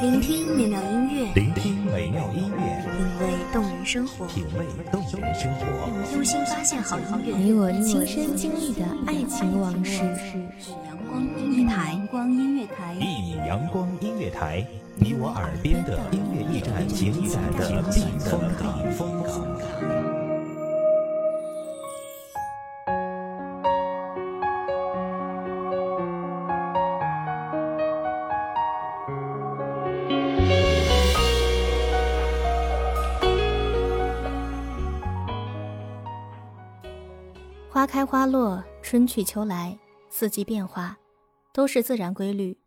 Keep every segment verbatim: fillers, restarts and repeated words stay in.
聆听美妙音乐，聆听美妙音乐，品味动人生活，品味动人生活，用心发现好音乐，你我亲身经历的爱情往事。一米阳光音乐台，一米阳光音乐台，你我耳边的音乐驿站，情感的避风港。花开花落，春去秋来，四季变化都是自然规律，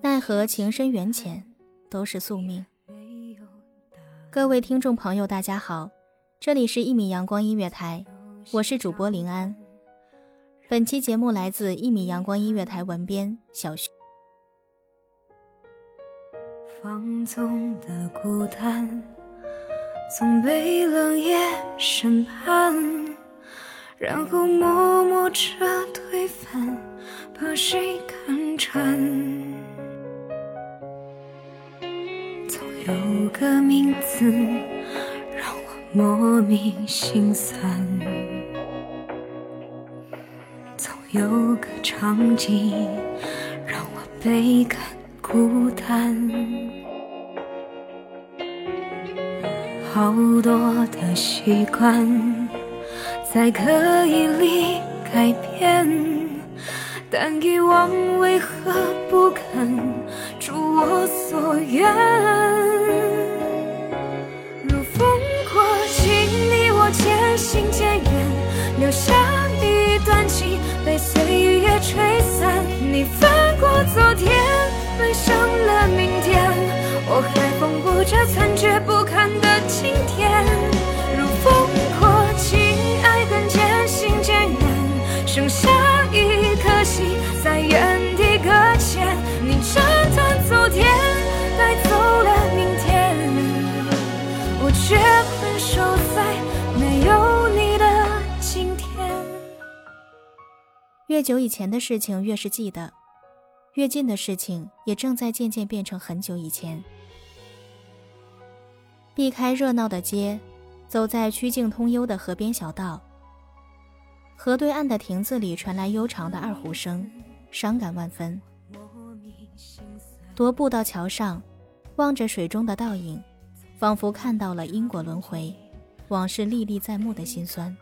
奈何情深缘浅都是宿命。各位听众朋友大家好，这里是一米阳光音乐台，我是主播林安。本期节目来自一米阳光音乐台文编小旭。放纵的孤单总被冷眼审判，然后默默着推翻，把谁看穿。总有个名字让我莫名心酸，总有个场景让我倍感孤单。好多的习惯才可以离改变，但遗忘为何不肯祝我所愿。如风过境，你我渐行渐远，留下一段情被岁月吹散。你翻过昨天，奔向了明天，我还缝补着残缺不堪的今天。如风剩下一颗心在原地搁浅，你折断昨天，带走了明天，我却困守在没有你的今天。越久以前的事情越是记得，越近的事情也正在渐渐变成很久以前。避开热闹的街，走在曲径通幽的河边小道，河对岸的亭子里传来悠长的二胡声，伤感万分。踱步到桥上，望着水中的倒影，仿佛看到了因果轮回，往事历历在目的心酸。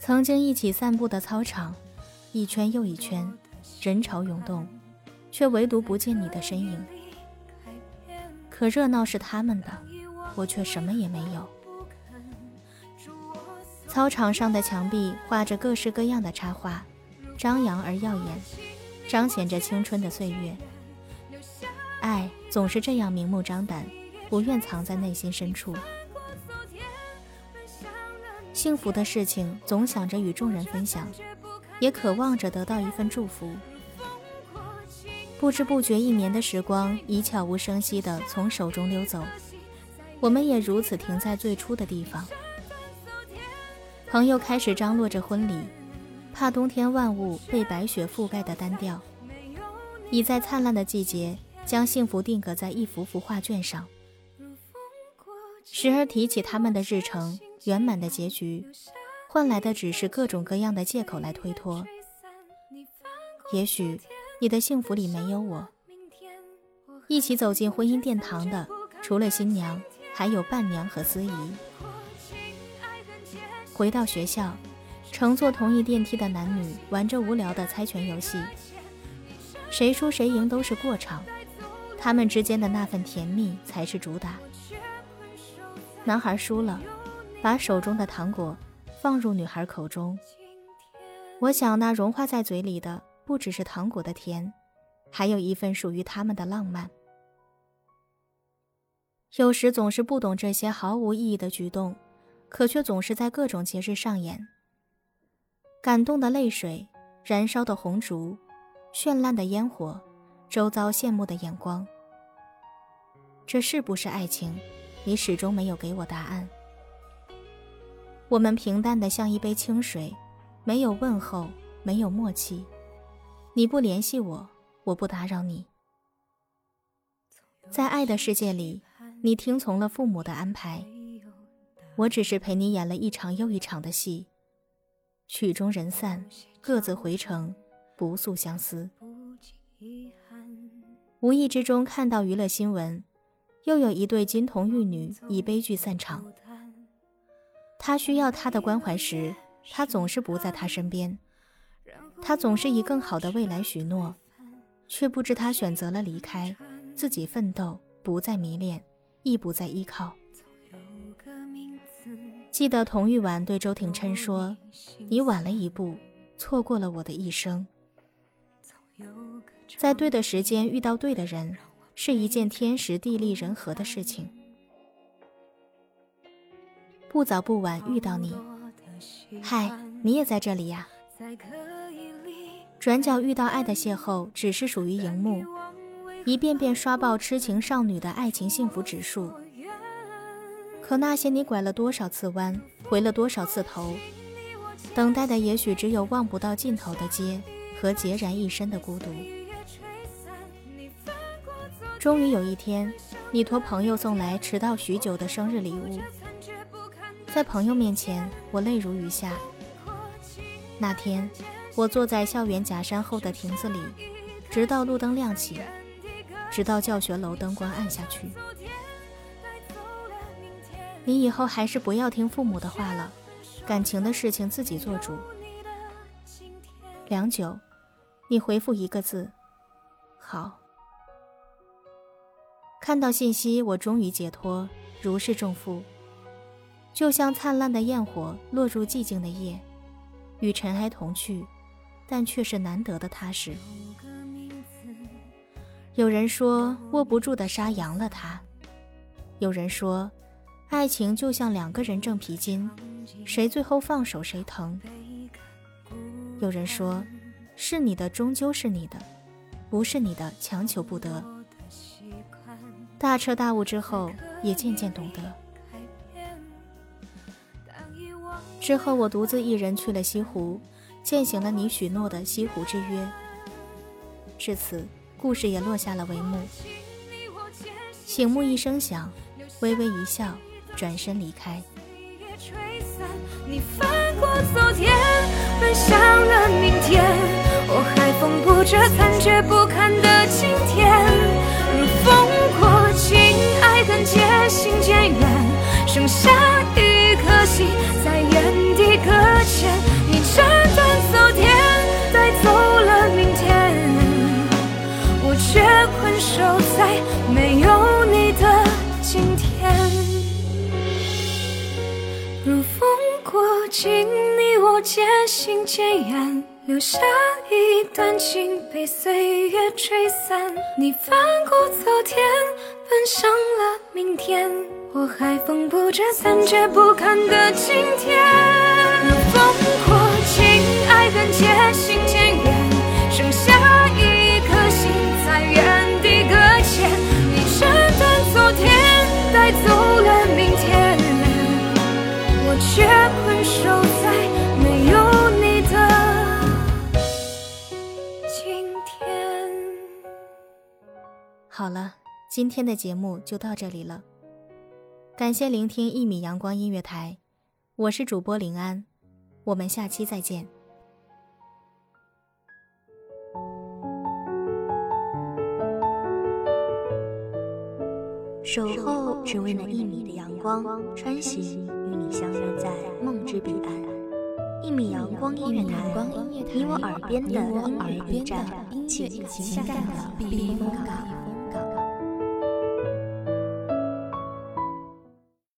曾经一起散步的操场，一圈又一圈，人潮涌动，却唯独不见你的身影。可热闹是他们的，我却什么也没有。操场上的墙壁画着各式各样的插画，张扬而耀眼，彰显着青春的岁月。爱总是这样明目张胆，不愿藏在内心深处。幸福的事情总想着与众人分享，也渴望着得到一份祝福。不知不觉一年的时光已悄无声息地从手中溜走，我们也如此停在最初的地方。朋友开始张罗着婚礼，怕冬天万物被白雪覆盖的单调，已在灿烂的季节将幸福定格在一幅幅画卷上。时而提起他们的日程，圆满的结局，换来的只是各种各样的借口来推脱。也许你的幸福里没有我。一起走进婚姻殿堂的，除了新娘，还有伴娘和司仪。回到学校，乘坐同一电梯的男女玩着无聊的猜拳游戏，谁输谁赢都是过场，他们之间的那份甜蜜才是主打。男孩输了，把手中的糖果放入女孩口中，我想那融化在嘴里的不只是糖果的甜，还有一份属于他们的浪漫。有时总是不懂这些毫无意义的举动，可却总是在各种节日上演。感动的泪水，燃烧的红烛，绚烂的烟火，周遭羡慕的眼光。这是不是爱情？你始终没有给我答案。我们平淡的像一杯清水，没有问候，没有默契。你不联系我，我不打扰你。在爱的世界里，你听从了父母的安排，我只是陪你演了一场又一场的戏，曲终人散，各自回程，不诉相思。无意之中看到娱乐新闻，又有一对金童玉女以悲剧散场。他需要他的关怀时，他总是不在他身边，他总是以更好的未来许诺，却不知他选择了离开，自己奋斗，不再迷恋，亦不再依靠。记得童玉婉对周庭琛说，你晚了一步，错过了我的一生。在对的时间遇到对的人，是一件天时地利人和的事情。不早不晚遇到你，嗨，你也在这里呀。转角遇到爱的邂逅只是属于荧幕，一遍遍刷爆痴情少女的爱情幸福指数。可那些你拐了多少次弯，回了多少次头，等待的也许只有望不到尽头的街和孑然一身的孤独。终于有一天，你托朋友送来迟到许久的生日礼物，在朋友面前我泪如雨下。那天我坐在校园假山后的亭子里，直到路灯亮起，直到教学楼灯光暗下去。你以后还是不要听父母的话了，感情的事情自己做主。良久，你回复一个字，好。看到信息，我终于解脱，如释重负，就像灿烂的焰火落入寂静的夜，与尘埃同去，但却是难得的踏实。有人说握不住的沙扬了它，有人说爱情就像两个人挣皮筋，谁最后放手谁疼。有人说是你的终究是你的，不是你的强求不得。大彻大悟之后，也渐渐懂得。之后我独自一人去了西湖，践行了你许诺的西湖之约。至此故事也落下了帷幕。醒目一声响，微微一笑，转身离开。你翻过昨天，奔向了明天，我还缝补着残缺不堪的今天。如风过境，爱恨渐行渐远，剩下一颗心在原地搁浅。你斩断昨天，带走了明天，我却困守在没有你的今天。如风过境，你我渐行渐远，留下一段情被岁月吹散。你翻过昨天，奔向了明天，我还缝补着残缺不堪的今天。如风过境，爱恨渐行渐远，剩下一颗心在原地搁浅。你斩断昨天，带走了明天，我却困守在没有你的今天。好了，今天的节目就到这里了，感谢聆听一米阳光音乐台，我是主播林安，我们下期再见。守候只为那一米的阳光，穿行与你相约在梦之彼岸。一米阳光音乐台，你我耳边的音乐驿站，情感的避风港。